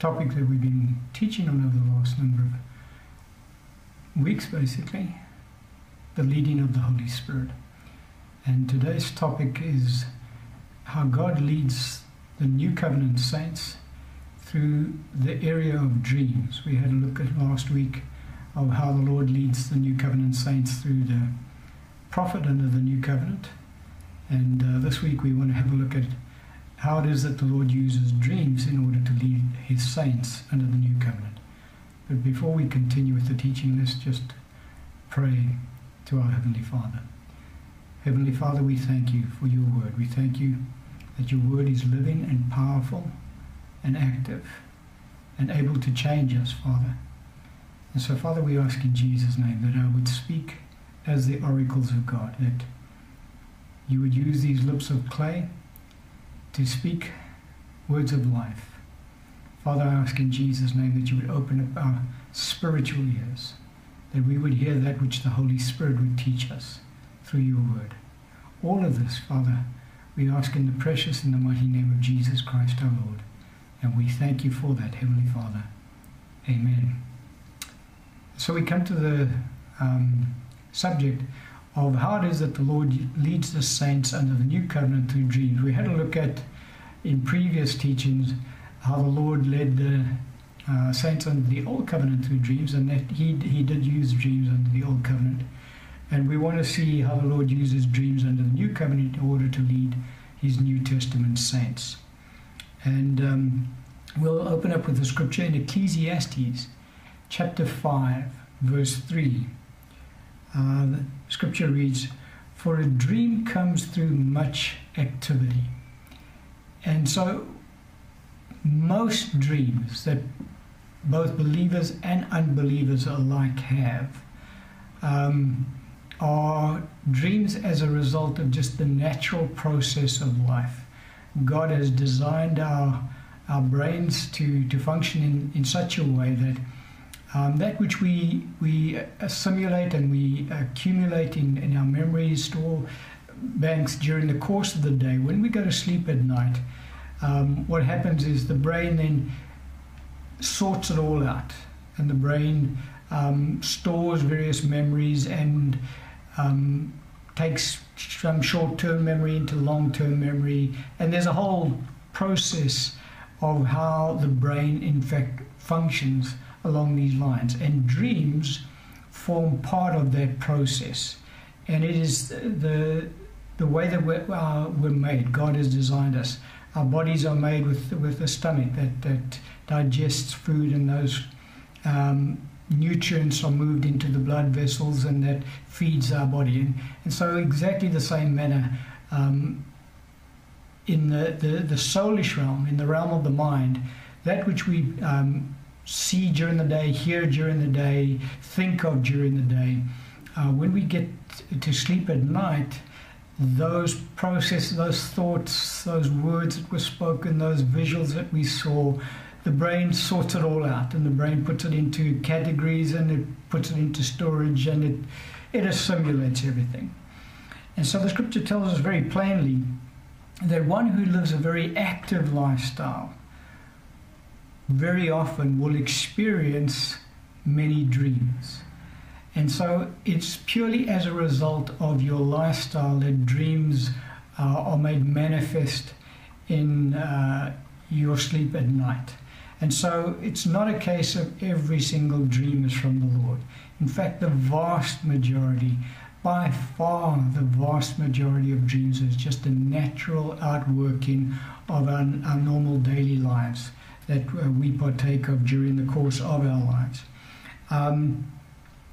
topic that we've been teaching on over the last number of weeks, basically, the leading of the Holy Spirit. And today's topic is how God leads the New Covenant saints through the area of dreams. We had a look at last week of how the Lord leads the New Covenant saints through the prophet under the New Covenant. And this week we want to have a look at how it is that the Lord uses dreams in order to lead His saints under the New Covenant. But before we continue with the teaching, let's just pray to our Heavenly Father. Heavenly Father, we thank You for Your Word. We thank You that Your Word is living and powerful and active and able to change us, Father. And so, Father, we ask in Jesus' name that I would speak as the oracles of God, that You would use these lips of clay to speak words of life. Father, I ask in Jesus' name that You would open up our spiritual ears, that we would hear that which the Holy Spirit would teach us through Your Word. All of this, Father, we ask in the precious and the mighty name of Jesus Christ our Lord. And we thank You for that, Heavenly Father. Amen. So we come to the subject of how it is that the Lord leads the saints under the New Covenant through dreams. We had a look at, in previous teachings, how the Lord led the saints under the Old Covenant through dreams, and that He did use dreams under the Old Covenant. And we want to see how the Lord uses dreams under the New Covenant in order to lead His New Testament saints. And we'll open up with the scripture in Ecclesiastes chapter 5, verse 3. The scripture reads, "For a dream comes through much activity." And so most dreams that both believers and unbelievers alike have are dreams as a result of just the natural process of life. God has designed our brains to function in such a way that that which we assimilate and we accumulate in our memory store banks during the course of the day, when we go to sleep at night, what happens is the brain then sorts it all out, and the brain stores various memories and takes some short-term memory into long-term memory, and there's a whole process of how the brain in fact functions along these lines, and dreams form part of that process. And it is the way that we're made. God has designed us. Our bodies are made with a stomach that digests food, and those nutrients are moved into the blood vessels, and that feeds our body. And so exactly the same manner in the soulish realm, in the realm of the mind, that which we see during the day, hear during the day, think of during the day, when we get to sleep at night, those processes, those thoughts, those words that were spoken, those visuals that we saw, the brain sorts it all out, and the brain puts it into categories, and it puts it into storage, and it assimilates everything. And so the scripture tells us very plainly that one who lives a very active lifestyle very often will experience many dreams. And so it's purely as a result of your lifestyle that dreams are made manifest in your sleep at night. And so it's not a case of every single dream is from the Lord. In fact, the vast majority, by far the vast majority of dreams is just a natural outworking of our normal daily lives that we partake of during the course of our lives.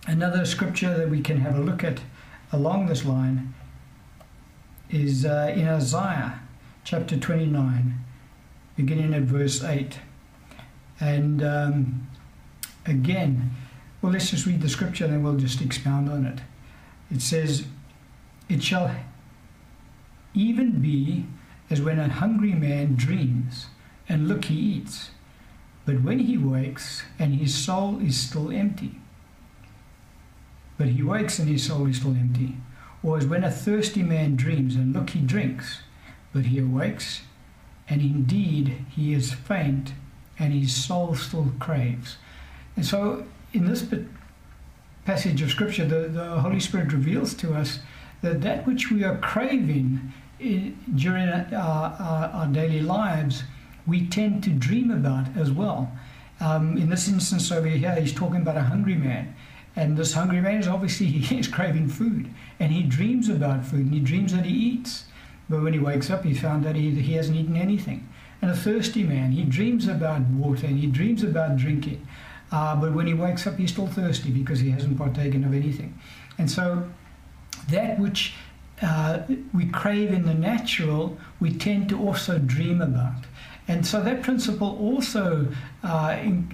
Another scripture that we can have a look at along this line is in Isaiah chapter 29, beginning at verse 8. And again, well, let's just read the scripture and then we'll just expound on it. It says, "It shall even be as when a hungry man dreams, and look, he eats, but when he wakes, and his soul is still empty. But he wakes and his soul is still empty. Or as when a thirsty man dreams, and look, he drinks, but he awakes, and indeed he is faint and his soul still craves. And so in this passage of Scripture, the Holy Spirit reveals to us that that which we are craving during our daily lives, we tend to dream about as well. In this instance over here, he's talking about a hungry man. And this hungry man is obviously, he is craving food, and he dreams about food, and he dreams that he eats. But when he wakes up, he found that he hasn't eaten anything. And a thirsty man, he dreams about water, and he dreams about drinking. But when he wakes up, he's still thirsty because he hasn't partaken of anything. And so that which we crave in the natural, we tend to also dream about. And so that principle also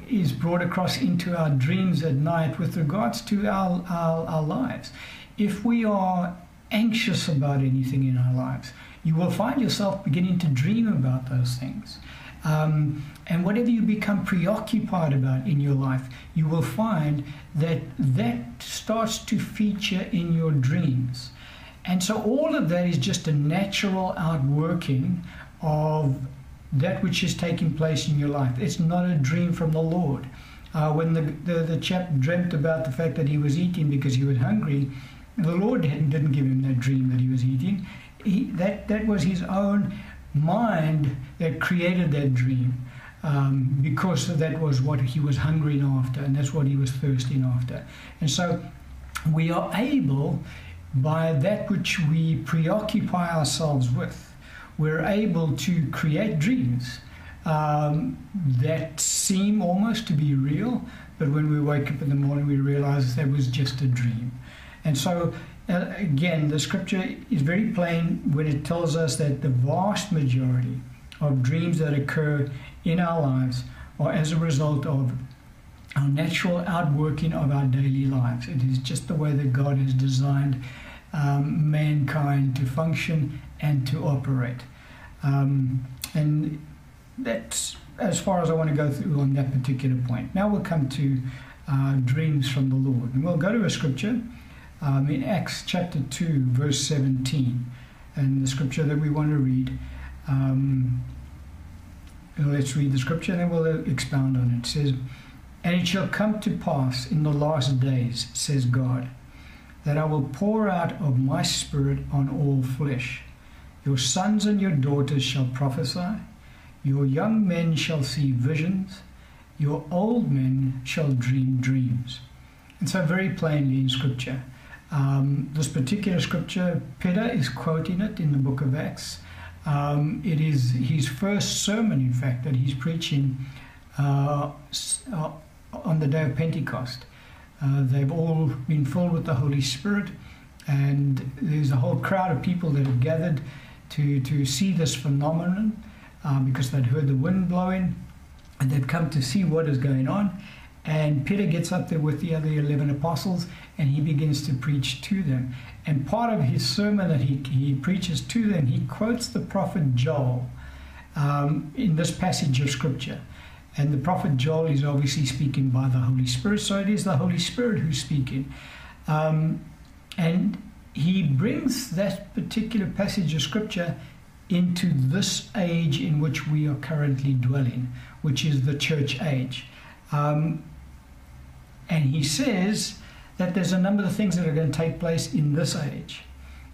is brought across into our dreams at night with regards to our lives. If we are anxious about anything in our lives, you will find yourself beginning to dream about those things. And whatever you become preoccupied about in your life, you will find that that starts to feature in your dreams. And so all of that is just a natural outworking of that which is taking place in your life. It's not a dream from the Lord. When the chap dreamt about the fact that he was eating because he was hungry, the Lord didn't give him that dream that he was eating. That was his own mind that created that dream, because that was what he was hungering after, and that's what he was thirsting after. And so we are able, by that which we preoccupy ourselves with, we're able to create dreams that seem almost to be real, but when we wake up in the morning, we realize that was just a dream. And so, again, the Scripture is very plain when it tells us that the vast majority of dreams that occur in our lives are as a result of our natural outworking of our daily lives. It is just the way that God has designed mankind to function and to operate. And that's as far as I want to go through on that particular point. Now we'll come to dreams from the Lord. And we'll go to a scripture in Acts chapter 2, verse 17. And the scripture that we want to read, let's read the scripture and then we'll expound on it. It says, "And it shall come to pass in the last days, says God, that I will pour out of my Spirit on all flesh. Your sons and your daughters shall prophesy. Your young men shall see visions. Your old men shall dream dreams." And so very plainly in Scripture. This particular Scripture, Peter is quoting it in the book of Acts. It is his first sermon, in fact, that he's preaching on the day of Pentecost. They've all been filled with the Holy Spirit, and there's a whole crowd of people that have gathered to see this phenomenon, because they'd heard the wind blowing and they'd come to see what is going on. And Peter gets up there with the other 11 apostles and he begins to preach to them. And part of his sermon that he preaches to them, he quotes the prophet Joel in this passage of Scripture. And the prophet Joel is obviously speaking by the Holy Spirit, so it is the Holy Spirit who's speaking. And he brings that particular passage of Scripture into this age in which we are currently dwelling, which is the church age. And he says that there's a number of things that are going to take place in this age.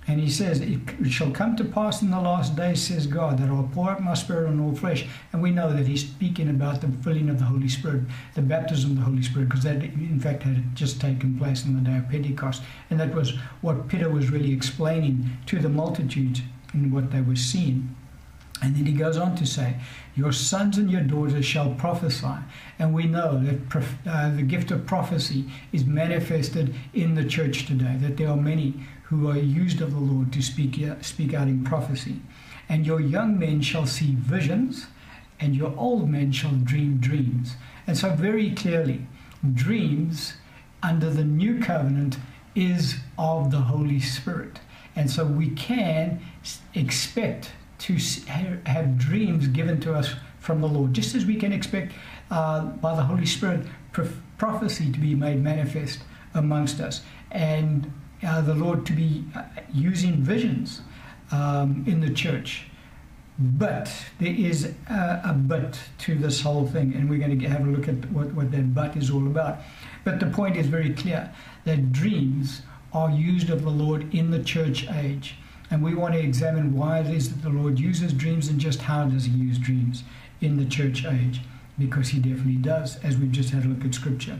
And he says, "It shall come to pass in the last days, says God, that I will pour out my Spirit on all flesh." And we know that he's speaking about the filling of the Holy Spirit, the baptism of the Holy Spirit, because that, in fact, had just taken place on the day of Pentecost. And that was what Peter was really explaining to the multitudes and what they were seeing. And then he goes on to say, "Your sons and your daughters shall prophesy." And we know that the gift of prophecy is manifested in the church today, that there are many who are used of the Lord to speak out in prophecy. "And your young men shall see visions, and your old men shall dream dreams." And so very clearly, dreams under the new covenant is of the Holy Spirit. And so we can expect to have dreams given to us from the Lord, just as we can expect by the Holy Spirit prophecy to be made manifest amongst us, and the Lord to be using visions in the church. But there is a but to this whole thing, and we're going to have a look at what that but is all about. But the point is very clear, that dreams are used of the Lord in the church age. And we want to examine why it is that the Lord uses dreams and just how does he use dreams in the church age, because he definitely does, as we've just had a look at Scripture.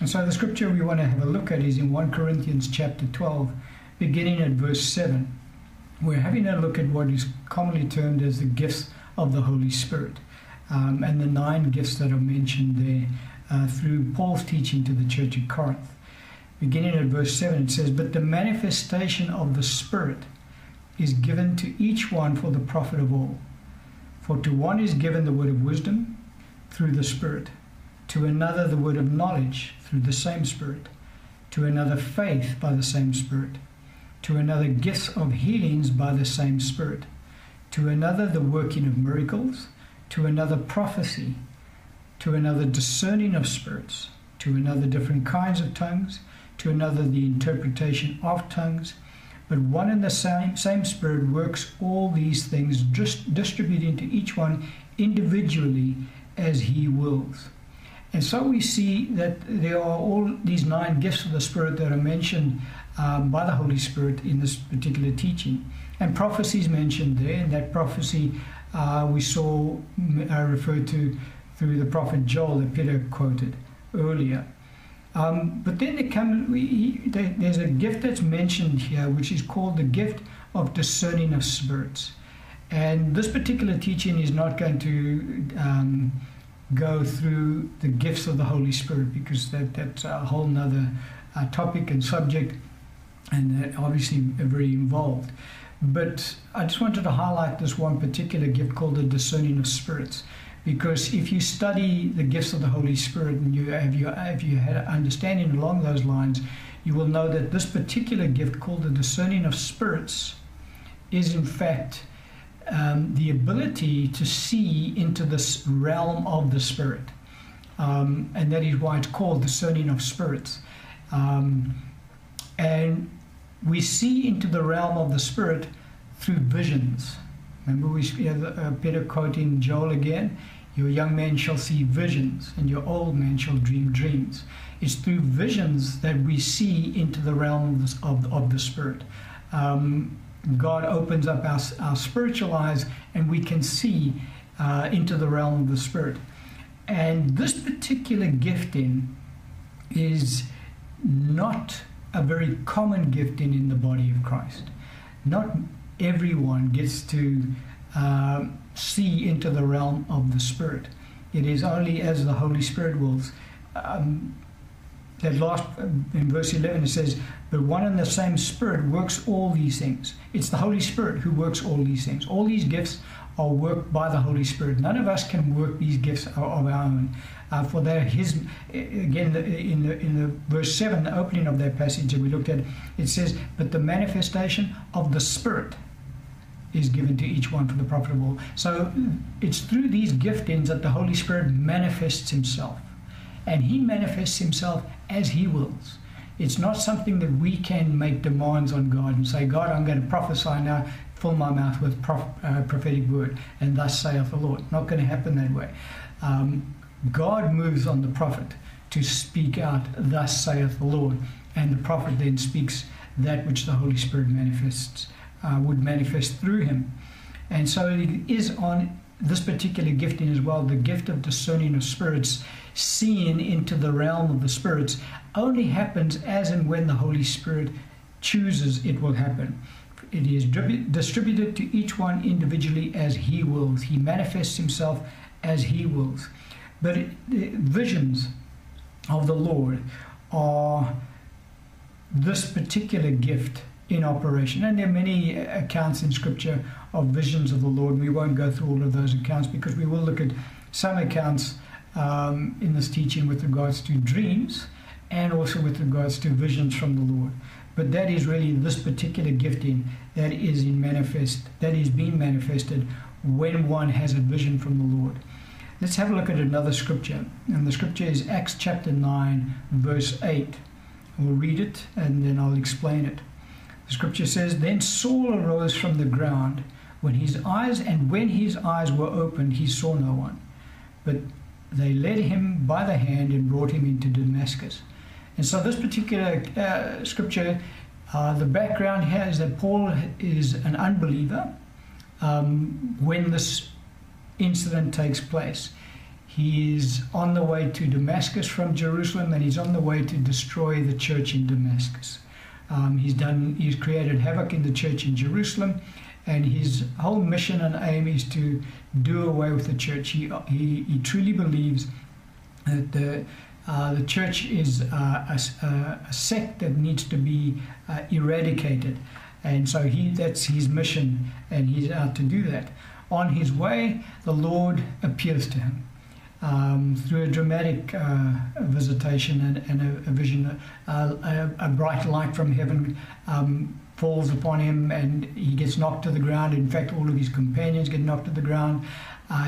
And so the Scripture we want to have a look at is in 1 Corinthians chapter 12, beginning at verse 7. We're having a look at what is commonly termed as the gifts of the Holy Spirit, and the 9 gifts that are mentioned there through Paul's teaching to the church at Corinth. Beginning at verse 7, it says, "But the manifestation of the Spirit is given to each one for the profit of all. For to one is given the word of wisdom through the Spirit, to another the word of knowledge through the same Spirit, to another faith by the same Spirit, to another gifts of healings by the same Spirit, to another the working of miracles, to another prophecy, to another discerning of spirits, to another different kinds of tongues, to another the interpretation of tongues. But one and the same Spirit works all these things, just distributing to each one individually as he wills." And so we see that there are all these 9 gifts of the Spirit that are mentioned by the Holy Spirit in this particular teaching. And prophecy is mentioned there, and that prophecy we saw referred to through the prophet Joel that Peter quoted earlier. But then there's a gift that's mentioned here, which is called the gift of discerning of spirits. And this particular teaching is not going to go through the gifts of the Holy Spirit, because that's a whole nother topic and subject, and obviously very involved. But I just wanted to highlight this one particular gift called the discerning of spirits, because if you study the gifts of the Holy Spirit and if you had an understanding along those lines, you will know that this particular gift called the discerning of spirits is in fact the ability to see into this realm of the Spirit. And that is why it's called discerning of spirits. And we see into the realm of the Spirit through visions. Remember, we have Peter quoting Joel again, "Your young man shall see visions, and your old man shall dream dreams." It's through visions that we see into the realm of the Spirit. God opens up our spiritual eyes, and we can see into the realm of the Spirit. And this particular gifting is not a very common gifting in the body of Christ. Not everyone gets to see into the realm of the Spirit. It is only as the Holy Spirit wills. That last, in verse 11, it says, "But one and the same Spirit works all these things." It's the Holy Spirit who works all these things. All these gifts are worked by the Holy Spirit. None of us can work these gifts of our own. For that, again, in the verse 7, the opening of that passage that we looked at, it says, "But the manifestation of the Spirit is given to each one for the profit of all." So it's through these giftings that the Holy Spirit manifests himself. And he manifests himself as he wills. It's not something that we can make demands on God and say, "God, I'm going to prophesy now, fill my mouth with prophetic word, and thus saith the Lord." Not going to happen that way. God moves on the prophet to speak out, "Thus saith the Lord," and the prophet then speaks that which the Holy Spirit manifests, would manifest through him. And so it is on this particular gifting as well, the gift of discerning of spirits, seeing into the realm of the spirits, only happens as and when the Holy Spirit chooses it will happen. It is distributed to each one individually as he wills. He manifests himself as he wills. But the visions of the Lord are this particular gift in operation. And there are many accounts in Scripture of visions of the Lord. We won't go through all of those accounts, because we will look at some accounts in this teaching with regards to dreams and also with regards to visions from the Lord. But that is really this particular gifting that is being manifested when one has a vision from the Lord. Let's have a look at another scripture. And the scripture is Acts chapter 9, verse 8. We'll read it and then I'll explain it. The scripture says, "Then Saul arose from the ground, When his eyes were opened, he saw no one. But they led him by the hand and brought him into Damascus. And so this particular scripture, the background here is that Paul is an unbeliever when this incident takes place. He is on the way to Damascus from Jerusalem, and he's on the way to destroy the church in Damascus. He's created havoc in the church in Jerusalem, and his whole mission and aim is to do away with the church. He truly believes that the church is a sect that needs to be eradicated, and so that's his mission, and he's out to do that. On his way, the Lord appears to him through a dramatic visitation and a vision. A bright light from heaven falls upon him, and he gets knocked to the ground. In fact, all of his companions get knocked to the ground.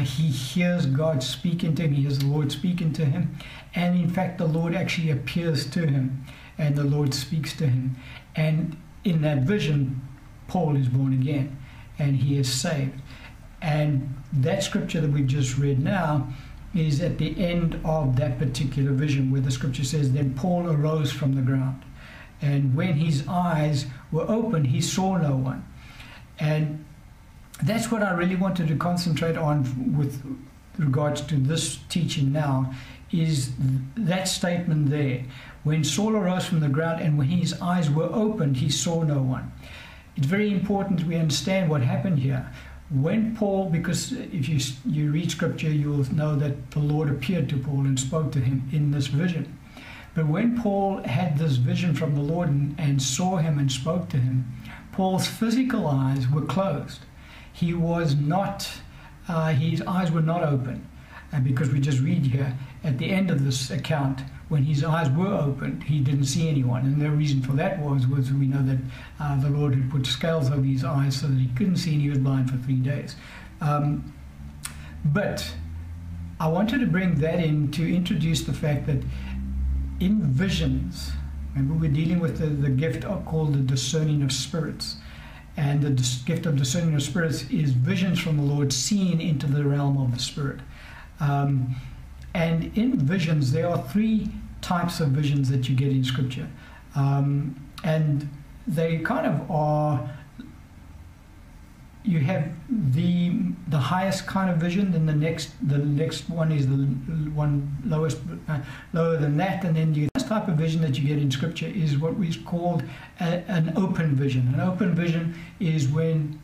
He hears God speaking to him. He hears the Lord speaking to him. And in fact, the Lord actually appears to him, and the Lord speaks to him. And in that vision, Paul is born again, and he is saved. And that scripture that we've just read now is at the end of that particular vision, where the scripture says, "Then Paul arose from the ground. And when his eyes were opened, he saw no one." And that's what I really wanted to concentrate on with regards to this teaching now, is that statement there. When Saul arose from the ground and when his eyes were opened, he saw no one. It's very important we understand what happened here. When Paul, because if you read scripture, you'll know that the Lord appeared to Paul and spoke to him in this vision. But when Paul had this vision from the Lord and saw him and spoke to him, Paul's physical eyes were closed. He was not, his eyes were not open. Because we just read here, at the end of this account, when his eyes were opened, he didn't see anyone. And the reason for that was we know that the Lord had put scales over his eyes so that he couldn't see, and he was blind for 3 days. But I wanted to bring that in to introduce the fact that in visions, remember we're dealing with the gift called the discerning of spirits. And the gift of discerning of spirits is visions from the Lord seen into the realm of the spirit. And in visions, there are three types of visions that you get in Scripture. And they kind of are, you have the highest kind of vision, then the next one is the one lowest, lower than that, and then this type of vision that you get in Scripture is what is called an open vision. An open vision is when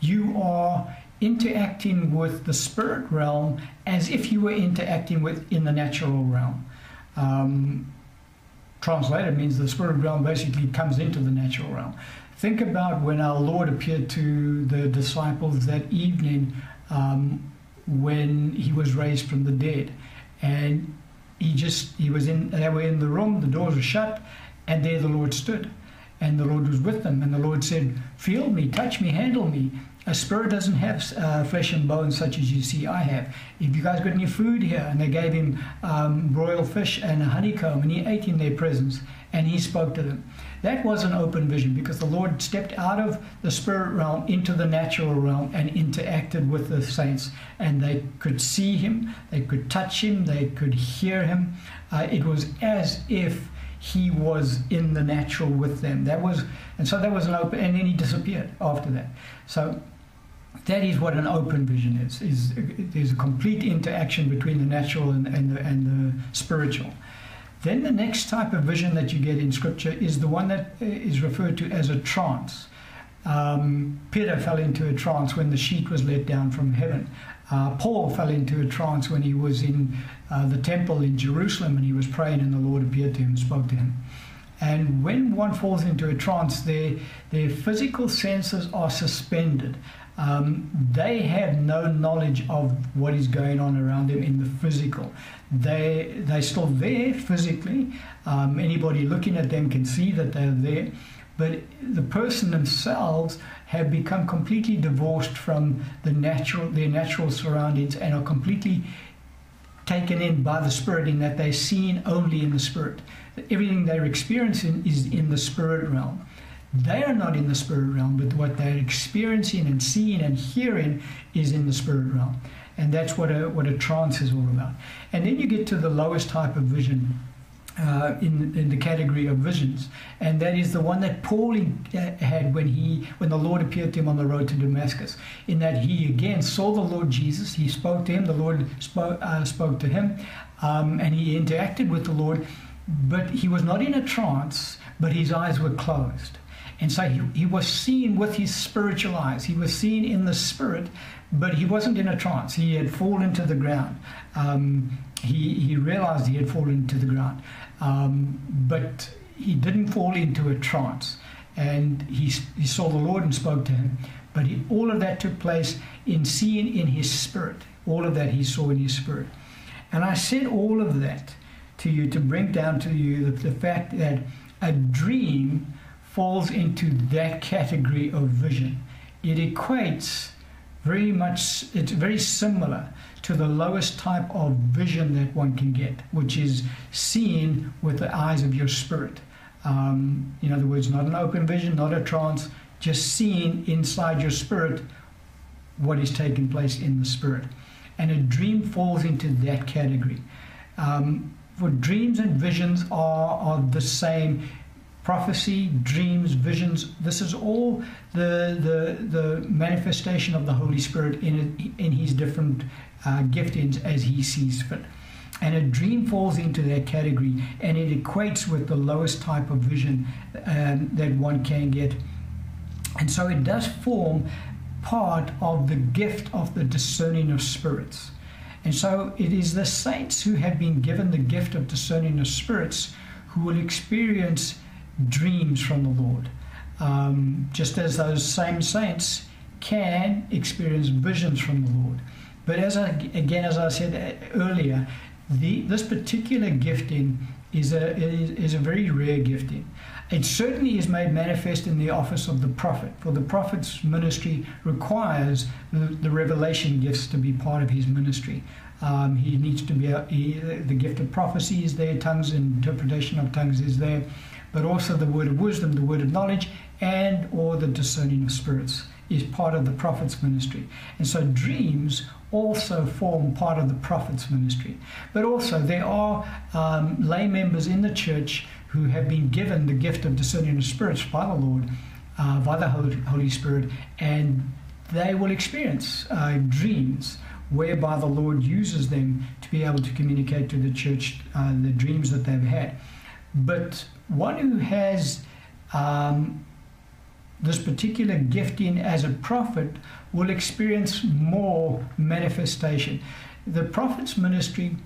you are interacting with the spirit realm as if you were interacting in the natural realm. Translated means the spirit realm basically comes into the natural realm. Think about when our Lord appeared to the disciples that evening when he was raised from the dead, and they were in the room, the doors were shut, and there the Lord stood, and the Lord was with them, and the Lord said, "Feel me, touch me, handle me. A spirit doesn't have flesh and bones such as you see I have. If you guys got any food here?" And they gave him broiled fish and a honeycomb, and he ate in their presence, and he spoke to them. That was an open vision, because the Lord stepped out of the spirit realm into the natural realm and interacted with the saints, and they could see him, they could touch him, they could hear him. It was as if he was in the natural with them. That was an open, and then he disappeared after that. So that is what an open vision is. There's a complete interaction between the natural and the spiritual. Then the next type of vision that you get in Scripture is the one that is referred to as a trance. Peter fell into a trance when the sheet was let down from heaven. Paul fell into a trance when he was in the temple in Jerusalem, and he was praying, and the Lord appeared to him and spoke to him. And when one falls into a trance, their physical senses are suspended. They have no knowledge of what is going on around them in the physical. They're still there physically. Anybody looking at them can see that they're there. But the person themselves have become completely divorced from their natural surroundings, and are completely taken in by the Spirit, in that they're seen only in the Spirit. Everything they're experiencing is in the Spirit realm. They are not in the spirit realm, but what they're experiencing and seeing and hearing is in the spirit realm. And that's what a trance is all about. And then you get to the lowest type of vision in the category of visions, and that is the one that Paul had when the Lord appeared to him on the road to Damascus, in that he again saw the Lord Jesus. He spoke to him, the Lord spoke to him, and he interacted with the Lord, but he was not in a trance, but his eyes were closed. And so he was seen with his spiritual eyes. He was seen in the spirit, but he wasn't in a trance. He had fallen to the ground. He realized he had fallen to the ground, but he didn't fall into a trance. And he saw the Lord and spoke to him. But all of that took place in seeing in his spirit. All of that he saw in his spirit. And I said all of that to you to bring down to you the fact that a dream falls into that category of vision. It equates very much, it's very similar to the lowest type of vision that one can get, which is seen with the eyes of your spirit. In other words, not an open vision, not a trance, just seeing inside your spirit what is taking place in the spirit. And a dream falls into that category. For dreams and visions are the same. Prophecy, dreams, visions, this is all the manifestation of the Holy Spirit in his different giftings as he sees fit. And a dream falls into that category, and it equates with the lowest type of vision that one can get. And so it does form part of the gift of the discerning of spirits. And so it is the saints who have been given the gift of discerning of spirits who will experience dreams from the Lord, just as those same saints can experience visions from the Lord. But as I said earlier, this particular gifting is a very rare gifting. It certainly is made manifest in the office of the prophet, for the prophet's ministry requires the revelation gifts to be part of his ministry. He needs to be the gift of prophecy is there, tongues and interpretation of tongues is there, but also the word of wisdom, the word of knowledge, and or the discerning of spirits is part of the prophet's ministry. And so dreams also form part of the prophet's ministry. But also there are lay members in the church who have been given the gift of discerning of spirits by the Lord, by the Holy Spirit, and they will experience dreams whereby the Lord uses them to be able to communicate to the church the dreams that they've had. But one who has this particular gifting as a prophet will experience more manifestation. The prophet's ministry,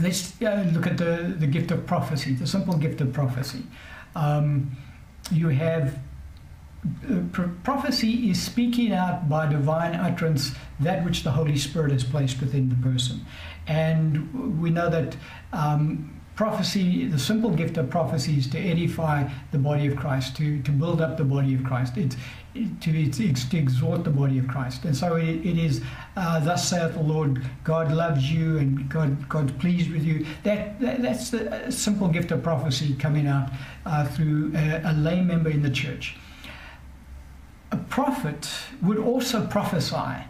let's look at the gift of prophecy, the simple gift of prophecy. You have prophecy is speaking out by divine utterance that which the Holy Spirit has placed within the person. And we know that prophecy, the simple gift of prophecy, is to edify the body of Christ, to build up the body of Christ, it's to exhort the body of Christ. And so it is, thus saith the Lord, God loves you and God's pleased with you. That's the simple gift of prophecy coming out through a lay member in the church. A prophet would also prophesy,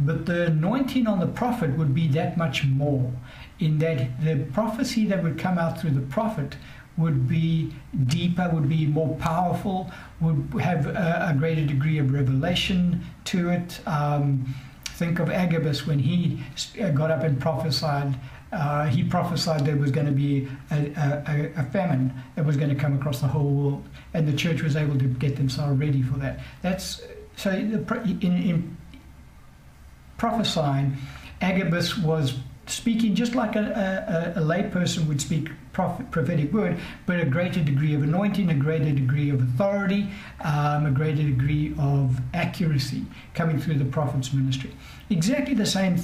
but the anointing on the prophet would be that much more, in that the prophecy that would come out through the prophet would be deeper, would be more powerful, would have a greater degree of revelation to it. Think of Agabus when he got up and prophesied. He prophesied there was going to be a famine that was going to come across the whole world, and the church was able to get themselves ready for that. That's so in prophesying, Agabus was speaking just like a lay person would speak prophetic word, but a greater degree of anointing, a greater degree of authority, a greater degree of accuracy coming through the prophet's ministry. Exactly the same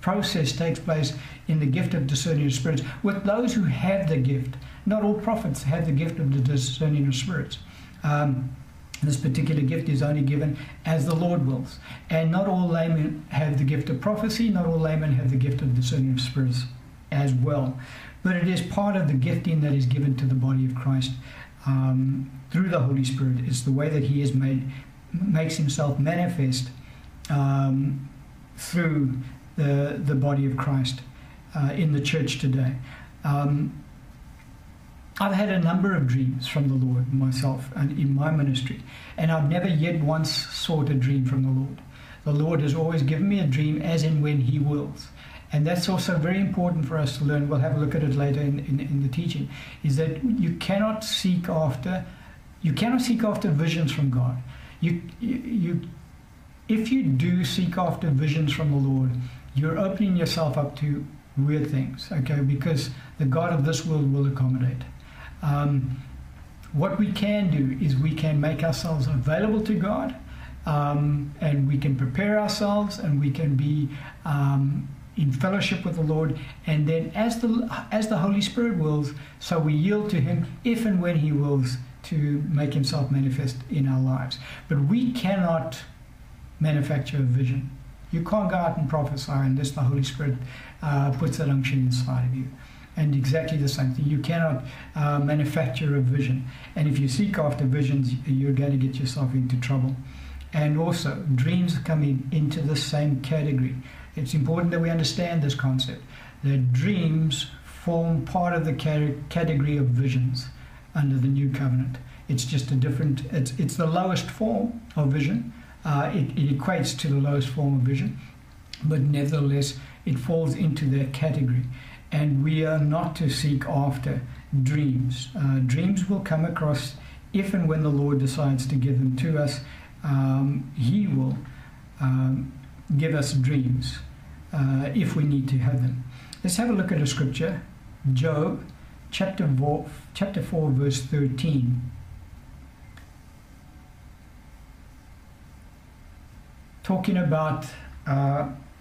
process takes place in the gift of discerning of spirits with those who have the gift. Not all prophets have the gift of the discerning of spirits. This particular gift is only given as the Lord wills. And not all laymen have the gift of prophecy, not all laymen have the gift of discerning of spirits as well. But it is part of the gifting that is given to the body of Christ through the Holy Spirit. It's the way that He is makes Himself manifest through the body of Christ in the church today. I've had a number of dreams from the Lord myself and in my ministry, and I've never yet once sought a dream from the Lord. The Lord has always given me a dream as and when He wills. And that's also very important for us to learn. We'll have a look at it later in the teaching, is that you cannot seek after visions from God. If you do seek after visions from the Lord, you're opening yourself up to weird things, okay? Because the God of this world will accommodate. What we can do is we can make ourselves available to God, and we can prepare ourselves, and we can be in fellowship with the Lord, and then as the Holy Spirit wills, so we yield to Him if and when He wills to make Himself manifest in our lives. But we cannot manufacture a vision. You can't go out and prophesy unless the Holy Spirit puts that unction inside of you. And exactly the same thing. You cannot manufacture a vision. And if you seek after visions, you're going to get yourself into trouble. And also, dreams come into the same category. It's important that we understand this concept, that dreams form part of the category of visions under the New Covenant. It's just a different, it's the lowest form of vision. It equates to the lowest form of vision, but nevertheless, it falls into that category. And we are not to seek after dreams. Dreams will come across if and when the Lord decides to give them to us. He will give us dreams if we need to have them. Let's have a look at a scripture, Job chapter 4 verse 13. Talking about,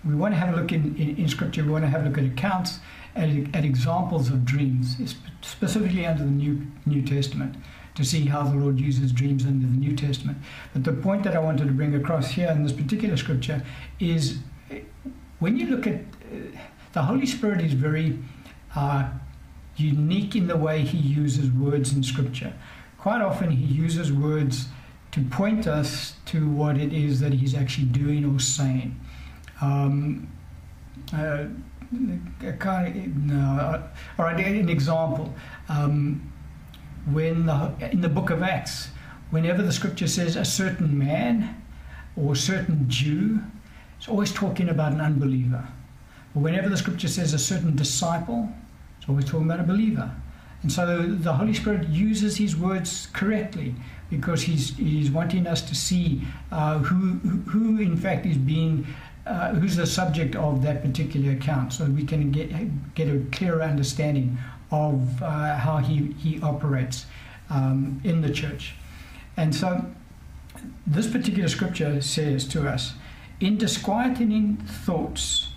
we want to have a look in Scripture, we want to have a look at accounts, at examples of dreams, specifically under the New Testament, to see how the Lord uses dreams under the New Testament. But the point that I wanted to bring across here in this particular Scripture is, when you look at, the Holy Spirit is very unique in the way He uses words in Scripture. Quite often He uses words to point us to what it is that He's actually doing or saying. An example. In the book of Acts, whenever the scripture says a certain man or a certain Jew, it's always talking about an unbeliever. But whenever the scripture says a certain disciple, it's always talking about a believer. And so the Holy Spirit uses His words correctly, because He's wanting us to see who in fact is being, who's the subject of that particular account, so we can get a clearer understanding of how he operates in the church. And so this particular scripture says to us, in disquieting thoughts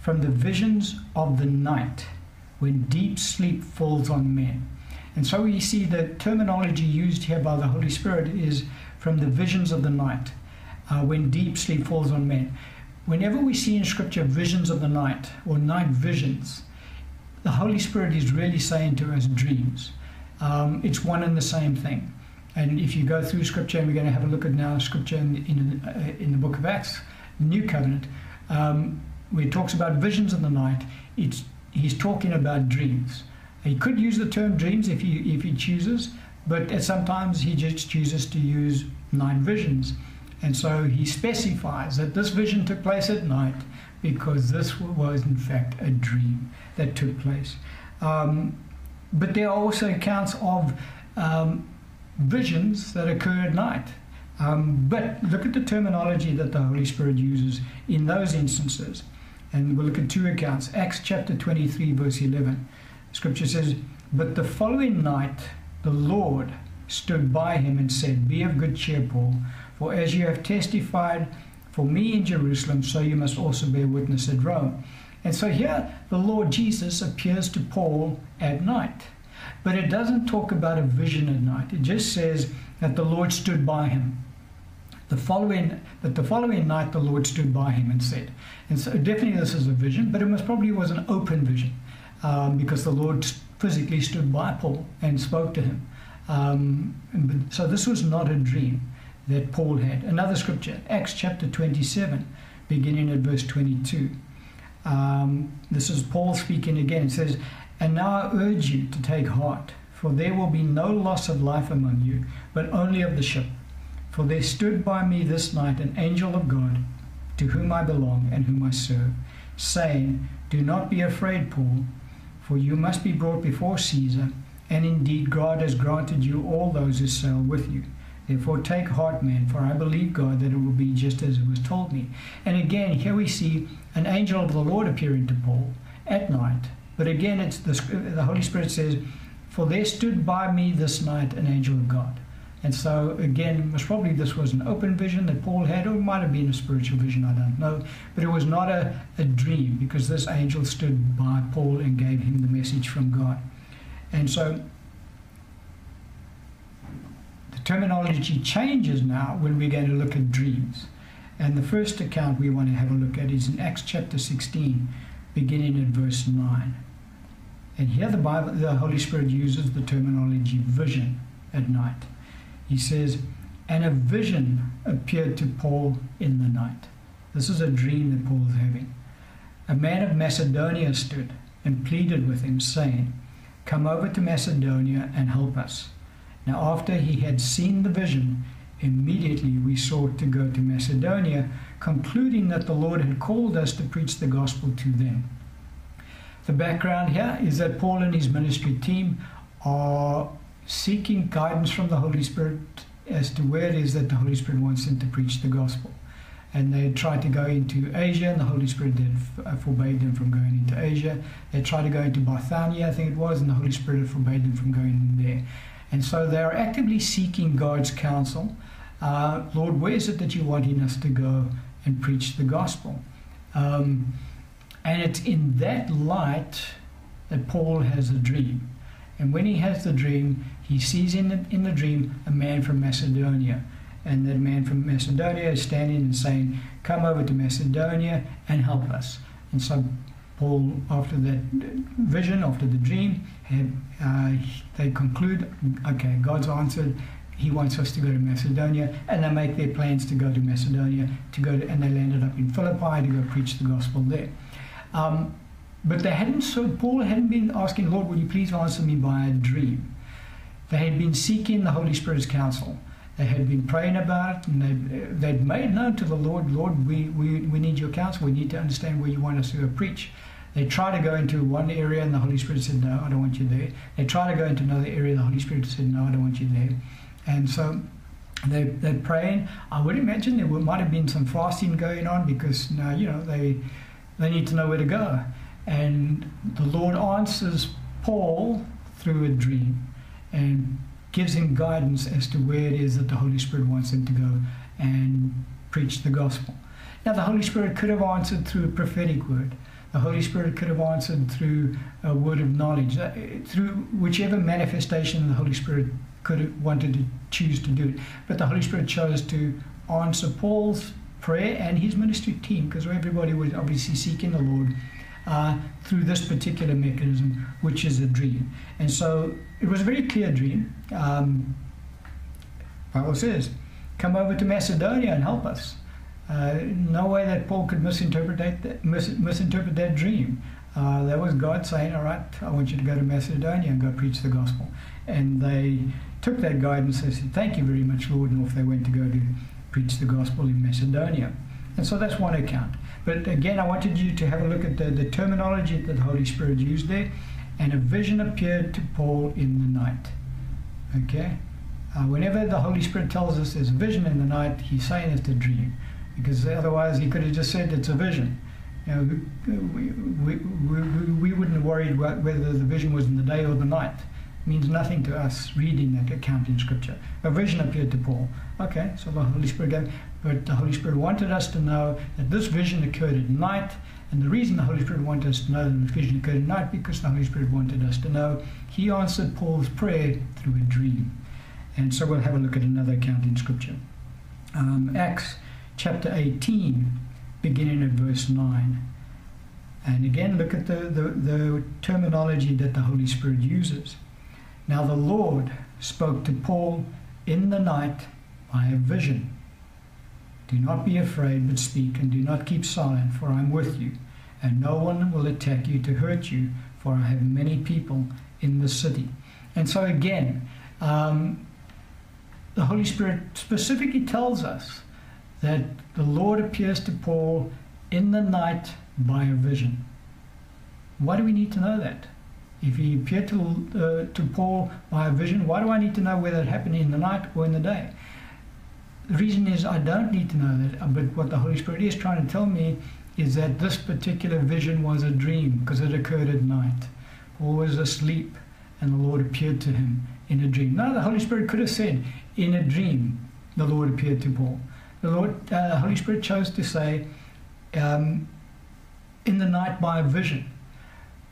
from the visions of the night, when deep sleep falls on men. And so we see the terminology used here by the Holy Spirit is from the visions of the night, when deep sleep falls on men. Whenever we see in Scripture visions of the night or night visions, the Holy Spirit is really saying to us dreams. It's one and the same thing. And if you go through Scripture, and we're going to have a look at now Scripture in the book of Acts, the New Covenant, where it talks about visions of the night, he's talking about dreams. He could use the term dreams if he chooses, but sometimes he just chooses to use night visions. And so he specifies that this vision took place at night because this was in fact a dream that took place. But there are also accounts of visions that occur at night. But look at the terminology that the Holy Spirit uses in those instances. And we'll look at two accounts. Acts chapter 23 verse 11. Scripture says, but the following night the Lord stood by him and said, be of good cheer, Paul, for as you have testified for me in Jerusalem, so you must also bear witness at Rome. And so here the Lord Jesus appears to Paul at night. But it doesn't talk about a vision at night. It just says that the Lord stood by him. The following night the Lord stood by him and said. And so definitely this is a vision, but it probably was an open vision. Because the Lord physically stood by Paul and spoke to him. So this was not a dream that Paul had. Another scripture, Acts chapter 27, beginning at verse 22. This is Paul speaking again. It says, "And now I urge you to take heart, for there will be no loss of life among you, but only of the ship. For there stood by me this night an angel of God, to whom I belong and whom I serve, saying, 'Do not be afraid, Paul, for you must be brought before Caesar, and indeed God has granted you all those who sail with you. Therefore take heart, men, for I believe God that it will be just as it was told me.'" And again, here we see an angel of the Lord appearing to Paul at night. But again, it's the Holy Spirit says, "For there stood by me this night an angel of God." And so again, most probably this was an open vision that Paul had, or it might have been a spiritual vision, I don't know. But it was not a dream, because this angel stood by Paul and gave him the message from God. And so the terminology changes now when we're going to look at dreams. And the first account we want to have a look at is in Acts chapter 16, beginning at verse 9. And here the Holy Spirit uses the terminology vision at night. He says, "And a vision appeared to Paul in the night." This is a dream that Paul is having. "A man of Macedonia stood and pleaded with him, saying, 'Come over to Macedonia and help us.' Now after he had seen the vision, immediately we sought to go to Macedonia, concluding that the Lord had called us to preach the gospel to them." The background here is that Paul and his ministry team are seeking guidance from the Holy Spirit as to where it is that the Holy Spirit wants them to preach the gospel. And they tried to go into Asia, and the Holy Spirit then forbade them from going into Asia. They tried to go into Bithynia, I think it was, and the Holy Spirit forbade them from going there. And so they are actively seeking God's counsel. Lord, where is it that you're wanting us to go and preach the gospel? And it's in that light that Paul has a dream. And when he has the dream, he sees in the dream a man from Macedonia. And that man from Macedonia is standing and saying, "Come over to Macedonia and help us." And so Paul, after that vision, after the dream, they conclude, okay, God's answered. He wants us to go to Macedonia. And they make their plans to go to Macedonia, and they landed up in Philippi to go preach the gospel there. But they hadn't, so Paul hadn't been asking, "Lord, would you please answer me by a dream?" They had been seeking the Holy Spirit's counsel. They had been praying about it, and they'd made known to the Lord, "Lord, we need your counsel. We need to understand where you want us to go preach." They try to go into one area, and the Holy Spirit said, "No, I don't want you there." They try to go into another area, the Holy Spirit said, "No, I don't want you there." And so they're praying. I would imagine there might have been some fasting going on, because now, you know, they need to know where to go. And the Lord answers Paul through a dream and gives him guidance as to where it is that the Holy Spirit wants him to go and preach the gospel. Now, the Holy Spirit could have answered through a prophetic word. The Holy Spirit could have answered through a word of knowledge, through whichever manifestation the Holy Spirit could have wanted to choose to do it. But the Holy Spirit chose to answer Paul's prayer and his ministry team, because everybody was obviously seeking the Lord through this particular mechanism, which is a dream. And so it was a very clear dream. Paul says, "Come over to Macedonia and help us." No way that Paul could misinterpret that dream. That was God saying, "All right, I want you to go to Macedonia and go preach the gospel." And they took that guidance and said, "Thank you very much, Lord," and off they went to go to preach the gospel in Macedonia. And so that's one account. But again, I wanted you to have a look at the terminology that the Holy Spirit used there. "And a vision appeared to Paul in the night." Okay? Whenever the Holy Spirit tells us there's a vision in the night, he's saying it's a dream. Because otherwise he could have just said it's a vision. You know, we wouldn't have worried whether the vision was in the day or the night. It means nothing to us reading that account in Scripture. "A vision appeared to Paul." Okay, so the Holy Spirit gave. But the Holy Spirit wanted us to know that this vision occurred at night. And the reason the Holy Spirit wanted us to know that the vision occurred at night, because the Holy Spirit wanted us to know he answered Paul's prayer through a dream. And so we'll have a look at another account in Scripture. Acts chapter 18, beginning at verse 9. And again, look at the terminology that the Holy Spirit uses. "Now the Lord, spoke to Paul in the night by a vision. Do not be afraid, but speak, and do not keep silent, for I am with you, and no one will attack you to hurt you, for I have many people in the city. And so again, the Holy Spirit specifically tells us that the Lord appears to Paul in the night by a vision. Why do we need to know that? If he appeared to Paul by a vision, why do I need to know whether it happened in the night or in the day? The reason is I don't need to know that, but what the Holy Spirit is trying to tell me is that this particular vision was a dream because it occurred at night. Paul was asleep and the Lord appeared to him in a dream. Now the Holy Spirit could have said, in a dream the Lord appeared to Paul. The Holy Spirit chose to say, in the night by a vision.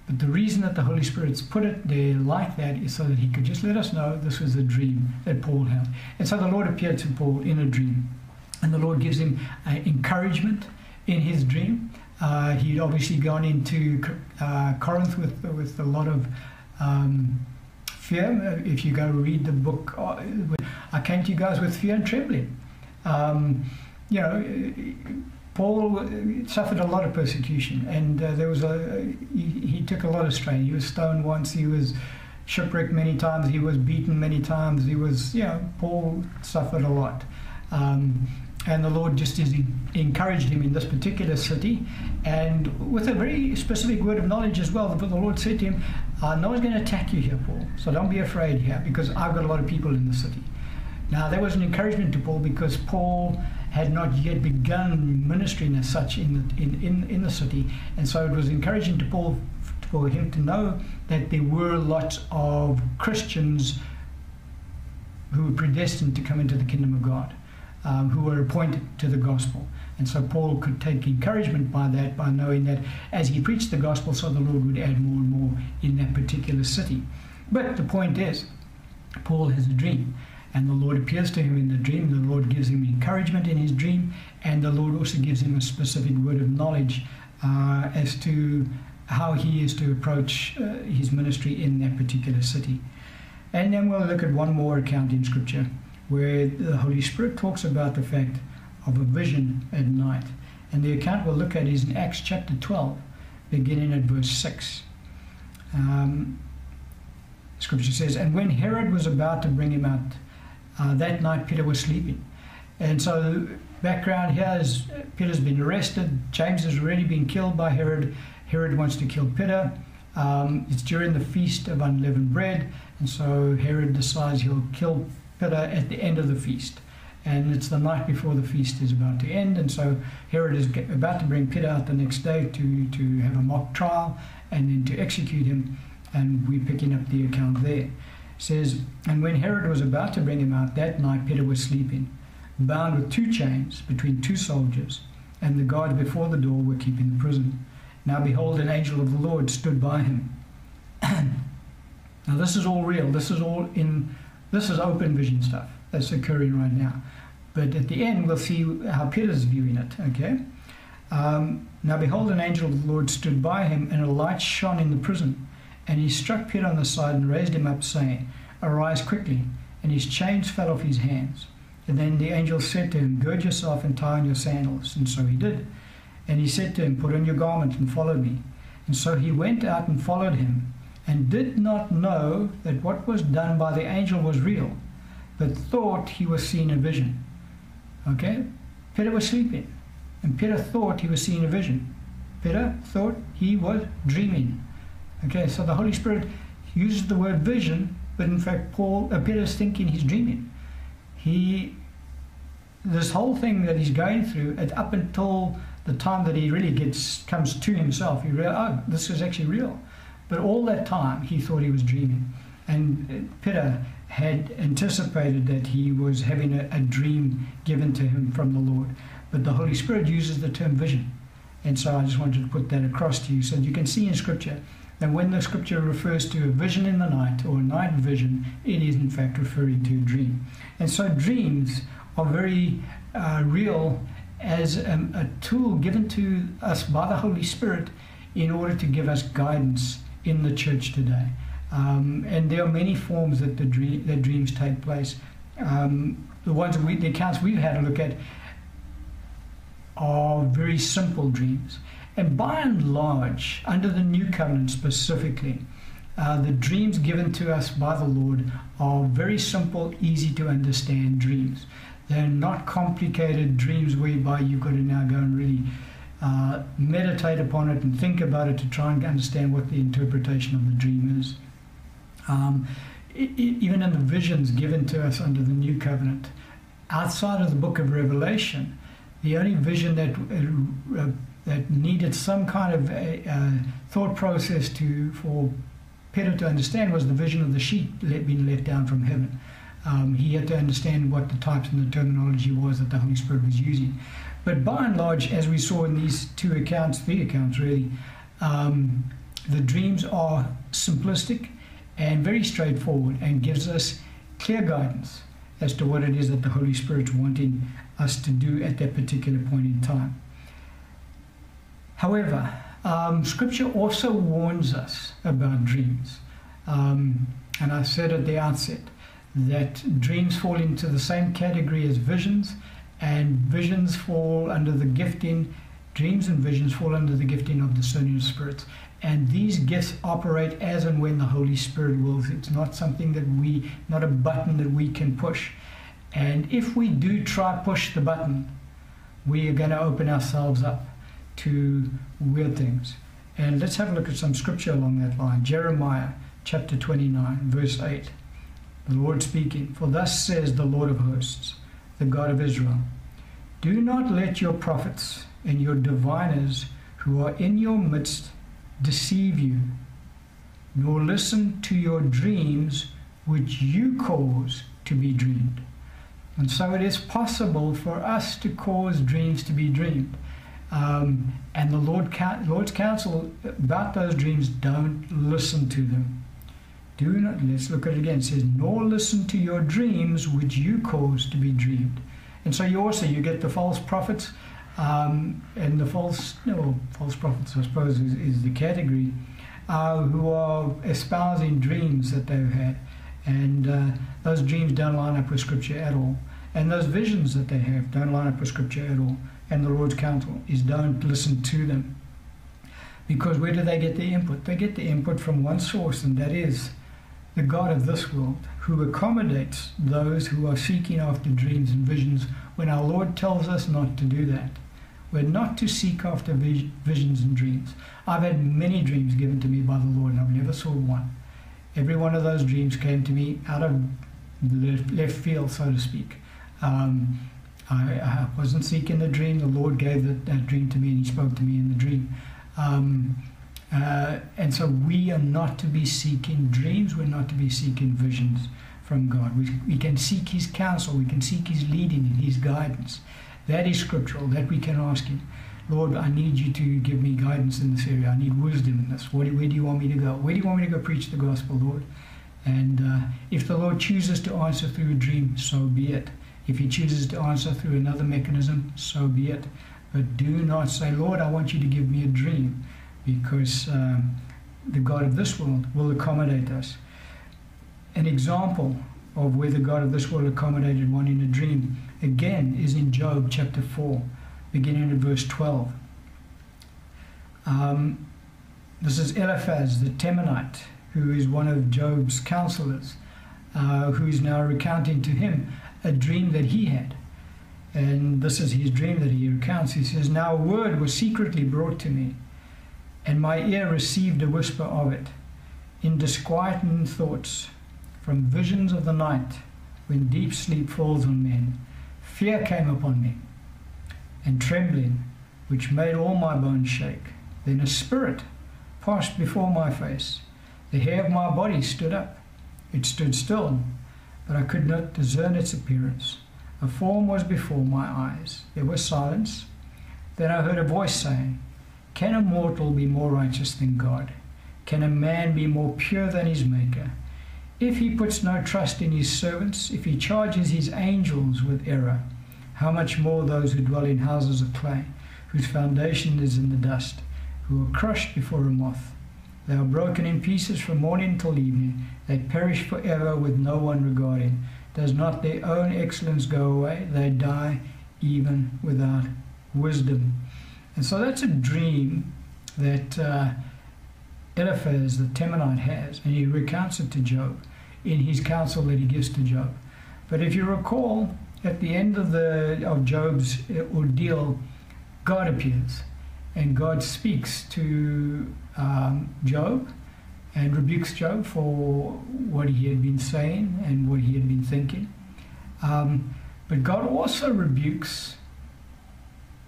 But the reason that the Holy Spirit's put it there like that is so that he could just let us know this was a dream that Paul had. And so the Lord appeared to Paul in a dream. And the Lord gives him encouragement in his dream. He'd obviously gone into Corinth with a lot of fear. If you go read the book, I came to you guys with fear and trembling. You know, Paul suffered a lot of persecution, and there was he took a lot of strain. He was stoned once, he was shipwrecked many times, he was beaten many times, he was, you know, Paul suffered a lot. And the Lord just encouraged him in this particular city, and with a very specific word of knowledge as well. But the Lord said to him, no one's going to attack you here, Paul, so don't be afraid here, because I've got a lot of people in the city. Now, that was an encouragement to Paul because Paul had not yet begun ministering as such in the city. And so it was encouraging to Paul for him to know that there were lots of Christians who were predestined to come into the kingdom of God, who were appointed to the gospel. And so Paul could take encouragement by that, by knowing that as he preached the gospel, so the Lord would add more and more in that particular city. But the point is, Paul has a dream. And the Lord appears to him in the dream. The Lord gives him encouragement in his dream. And the Lord also gives him a specific word of knowledge as to how he is to approach his ministry in that particular city. And then we'll look at one more account in Scripture where the Holy Spirit talks about the fact of a vision at night. And the account we'll look at is in Acts chapter 12, beginning at verse 6. Scripture says, "And when Herod was about to bring him out, that night Peter was sleeping." And so the background here is Peter's been arrested. James has already been killed by Herod. Herod wants to kill Peter. It's during the Feast of Unleavened Bread. And so Herod decides he'll kill Peter at the end of the feast. And it's the night before the feast is about to end. And so Herod is about to bring Peter out the next day to have a mock trial and then to execute him. And we're picking up the account there. Says, "And when Herod was about to bring him out, that night Peter was sleeping, bound with two chains between two soldiers, and the guards before the door were keeping the prison. Now behold, an angel of the Lord stood by him." Now this is all real. This is open vision stuff that's occurring right now. But at the end, we'll see how Peter's viewing it, okay? "Now behold, an angel of the Lord stood by him, and a light shone in the prison. And he struck Peter on the side and raised him up, saying, 'Arise quickly.' And his chains fell off his hands. And then the angel said to him, 'Gird yourself and tie on your sandals.' And so he did. And he said to him, 'Put on your garment and follow me.' And so he went out and followed him, and did not know that what was done by the angel was real, but thought he was seeing a vision." Okay? Peter was sleeping, and Peter thought he was seeing a vision. Peter thought he was dreaming. Okay, so the Holy Spirit uses the word vision, but in fact Peter's thinking he's dreaming. This whole thing that he's going through, up until the time that he really comes to himself, he realizes, oh, this is actually real. But all that time, he thought he was dreaming. And Peter had anticipated that he was having a dream given to him from the Lord. But the Holy Spirit uses the term vision. And so I just wanted to put that across to you so that you can see in Scripture. And when the Scripture refers to a vision in the night or a night vision, it is in fact referring to a dream. And so dreams are very real as a tool given to us by the Holy Spirit in order to give us guidance in the church today. And there are many forms that that dreams take place. The ones the accounts we've had a look at are very simple dreams, and by and large, under the New Covenant specifically, the dreams given to us by the Lord are very simple, easy to understand dreams. They're not complicated dreams whereby you've got to now go and really meditate upon it and think about it to try and understand what the interpretation of the dream is. Even in the visions given to us under the New Covenant, outside of the book of Revelation, the only vision that needed some kind of a thought process for Peter to understand was the vision of the sheep being let down from heaven. He had to understand what the types and the terminology was that the Holy Spirit was using. But by and large, as we saw in these two accounts, three accounts really, the dreams are simplistic and very straightforward, and gives us clear guidance as to what it is that the Holy Spirit's wanting us to do at that particular point in time. However, Scripture also warns us about dreams. And I said at the outset that dreams fall into the same category as visions, and visions fall under the gifting, dreams and visions fall under the gifting of discerning of spirits. And these gifts operate as and when the Holy Spirit wills. It's not something that not a button that we can push. And if we do try push the button, we are going to open ourselves up to weird things. And let's have a look at some scripture along that line. Jeremiah chapter 29, verse 8. The Lord speaking, "For thus says the Lord of hosts, the God of Israel, do not let your prophets and your diviners who are in your midst deceive you, nor listen to your dreams which you cause to be dreamed." And so it is possible for us to cause dreams to be dreamed. And the Lord's counsel about those dreams, don't listen to them. Do not, let's look at it again, it says, nor listen to your dreams which you cause to be dreamed. And so you get the false prophets, and the false prophets, I suppose, is the category, who are espousing dreams that they've had, and those dreams don't line up with Scripture at all, and those visions that they have don't line up with Scripture at all, and the Lord's counsel is don't listen to them. Because where do they get the input? They get the input from one source, and that is the God of this world, who accommodates those who are seeking after dreams and visions when our Lord tells us not to do that. We're not to seek after visions and dreams. I've had many dreams given to me by the Lord, and I've never saw one. Every one of those dreams came to me out of left field, so to speak. I wasn't seeking the dream. The Lord gave that dream to me, and He spoke to me in the dream. And so we are not to be seeking dreams. We're not to be seeking visions from God. We can seek His counsel. We can seek His leading and His guidance. That is scriptural, that we can ask Him. Lord, I need you to give me guidance in this area. I need wisdom in this. Where do you want me to go? Where do you want me to go preach the gospel, Lord? And if the Lord chooses to answer through a dream, so be it. If He chooses to answer through another mechanism, so be it. But do not say, Lord, I want you to give me a dream, because the God of this world will accommodate us. An example of where the God of this world accommodated one in a dream, again, is in Job chapter 4, beginning at verse 12. This is Eliphaz the Temanite, who is one of Job's counselors, who is now recounting to him a dream that he had. And this is his dream that he recounts. He says, "Now a word was secretly brought to me, and my ear received a whisper of it, in disquieting thoughts, from visions of the night, when deep sleep falls on men. Fear came upon me, and trembling, which made all my bones shake. Then a spirit passed before my face. The hair of my body stood up. It stood still, but I could not discern its appearance. A form was before my eyes. There was silence. Then I heard a voice saying, can a mortal be more righteous than God? Can a man be more pure than his Maker? If he puts no trust in his servants, if he charges his angels with error, how much more those who dwell in houses of clay, whose foundation is in the dust, who are crushed before a moth They are broken in pieces from morning till evening. They perish forever with no one regarding. Does not their own excellence go away? They die even without wisdom. And so that's a dream that Eliphaz the Temanite has, and he recounts it to Job in his counsel that he gives to Job. But if you recall, at the end of Job's ordeal, God appears, and God speaks to Job and rebukes Job for what he had been saying and what he had been thinking. But God also rebukes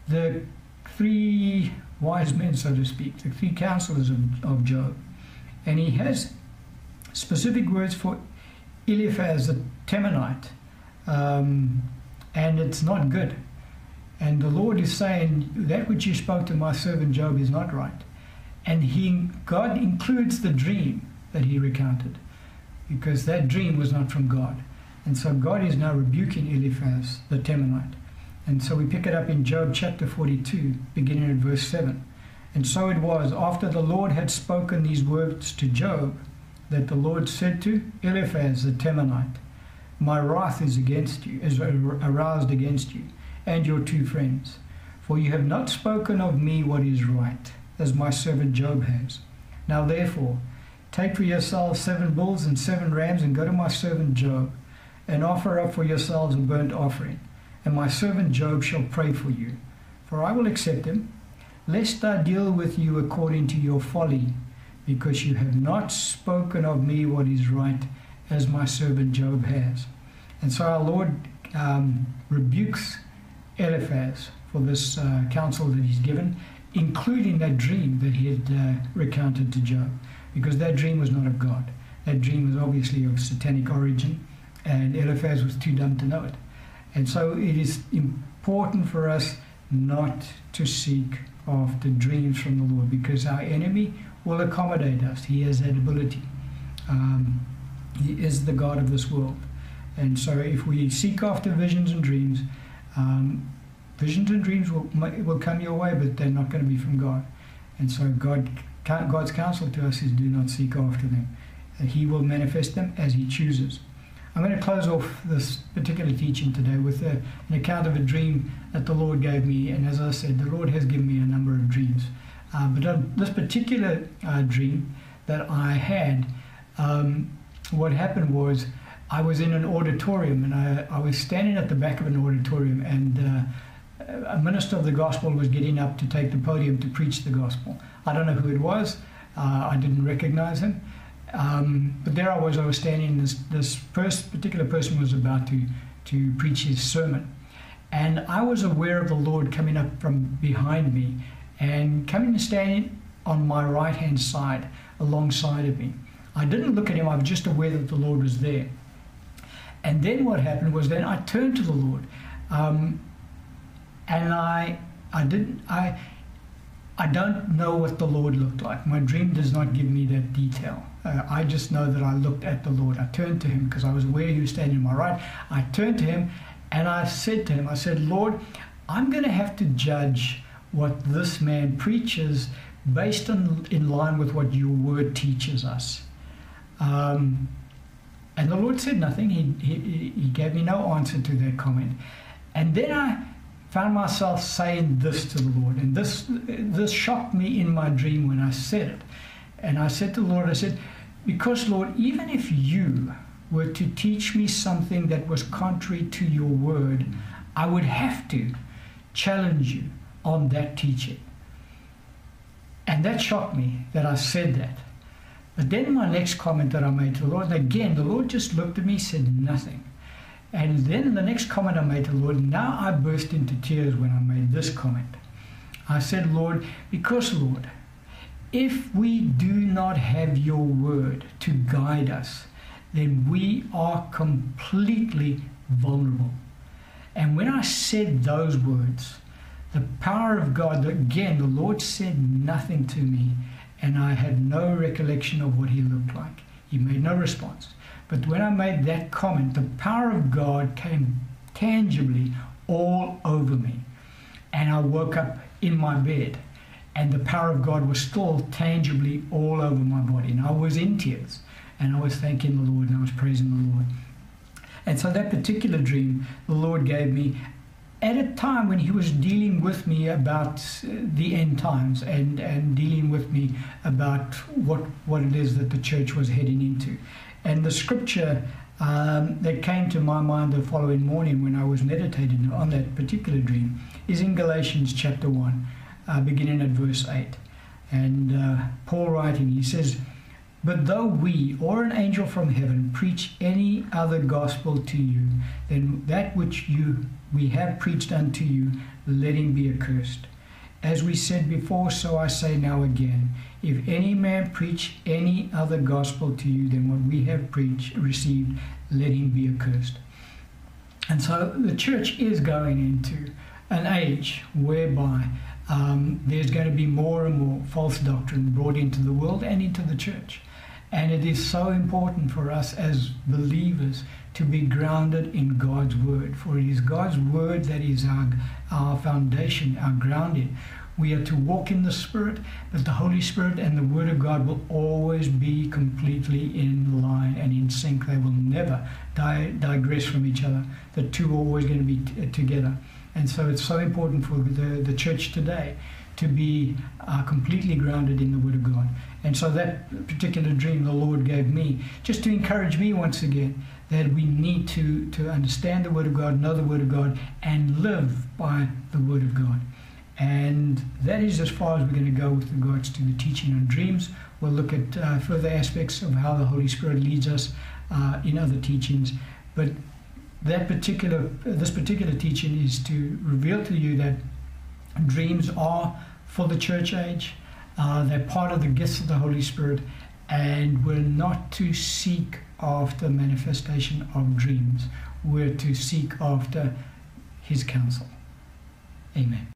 the three wise men, so to speak, the three counselors of Job. And he has specific words for Eliphaz the Temanite, and it's not good. And the Lord is saying, that which you spoke to my servant Job is not right. And God includes the dream that he recounted, because that dream was not from God. And so God is now rebuking Eliphaz the Temanite. And so we pick it up in Job chapter 42, beginning at verse 7. And so it was, after the Lord had spoken these words to Job, that the Lord said to Eliphaz the Temanite, my wrath is aroused against you and your two friends, for you have not spoken of me what is right, as my servant Job has. Now therefore, take for yourselves 7 bulls and 7 rams, and go to my servant Job, and offer up for yourselves a burnt offering. And my servant Job shall pray for you, for I will accept him, lest I deal with you according to your folly, because you have not spoken of me what is right, as my servant Job has. And so our Lord rebukes Eliphaz for this counsel that he's given, including that dream that he had recounted to Job, because that dream was not of God. That dream was obviously of satanic origin, and Eliphaz was too dumb to know it. And so it is important for us not to seek after dreams from the Lord, because our enemy will accommodate us. He has that ability. He is the God of this world. And so if we seek after visions and dreams will come your way, but they're not going to be from God. And so God's counsel to us is, do not seek after them. He will manifest them as he chooses. I'm going to close off this particular teaching today with an account of a dream that the Lord gave me. And as I said, the Lord has given me a number of dreams. But this particular dream that I had, what happened was, I was in an auditorium, and I was standing at the back of an auditorium, and a minister of the gospel was getting up to take the podium to preach the gospel. I don't know who it was. I didn't recognize him. But there I was standing. This particular person was about to preach his sermon, and I was aware of the Lord coming up from behind me and coming and standing on my right hand side alongside of me. I didn't look at him. I was just aware that the Lord was there. And then what happened was, then I turned to the Lord, and I don't know what the Lord looked like. My dream does not give me that detail. I just know that I looked at the Lord. I turned to him because I was aware he was standing to my right. I turned to him and I said to him, I said, Lord, I'm going to have to judge what this man preaches based on, in line with what your word teaches us. And the Lord said nothing. He gave me no answer to that comment. And then I found myself saying this to the Lord, and this shocked me in my dream when I said it. And I said to the Lord, I said, because Lord, even if you were to teach me something that was contrary to your word, I would have to challenge you on that teaching. And that shocked me that I said that. But then my next comment that I made to the Lord, and again the Lord just looked at me, said nothing. And then the next comment I made to the Lord, now I burst into tears when I made this comment. I said, Lord, because Lord, if we do not have your word to guide us, then we are completely vulnerable. And when I said those words, the power of God, again, the Lord said nothing to me, and I had no recollection of what he looked like. He made no response. But when I made that comment, the power of God came tangibly all over me. And I woke up in my bed. and the power of God was still tangibly all over my body. And I was in tears, and I was thanking the Lord, and I was praising the Lord. And so that particular dream the Lord gave me at a time when he was dealing with me about the end times, and dealing with me about what it is that the church was heading into. And the scripture that came to my mind the following morning when I was meditating on that particular dream is in Galatians chapter 1, beginning at verse 8. And Paul writing, he says, "But though we or an angel from heaven preach any other gospel to you than that which we have preached unto you, let him be accursed. As we said before, so I say now again, if any man preach any other gospel to you than what we have received, let him be accursed." And so the church is going into an age whereby there's going to be more and more false doctrine brought into the world and into the church. And it is so important for us as believers to be grounded in God's Word, for it is God's Word that is our foundation, our grounding. We are to walk in the Spirit, but the Holy Spirit and the Word of God will always be completely in line and in sync. They will never digress from each other. The two are always going to be together. And so it's so important for the church today to be completely grounded in the Word of God. And so that particular dream the Lord gave me, just to encourage me once again, that we need to understand the Word of God, know the Word of God, and live by the Word of God. And that is as far as we're going to go with regards to the teaching on dreams. We'll look at further aspects of how the Holy Spirit leads us in other teachings. But this particular teaching is to reveal to you that dreams are for the church age. They're part of the gifts of the Holy Spirit, and we're not to seek after manifestation of dreams. We're to seek after His counsel. Amen.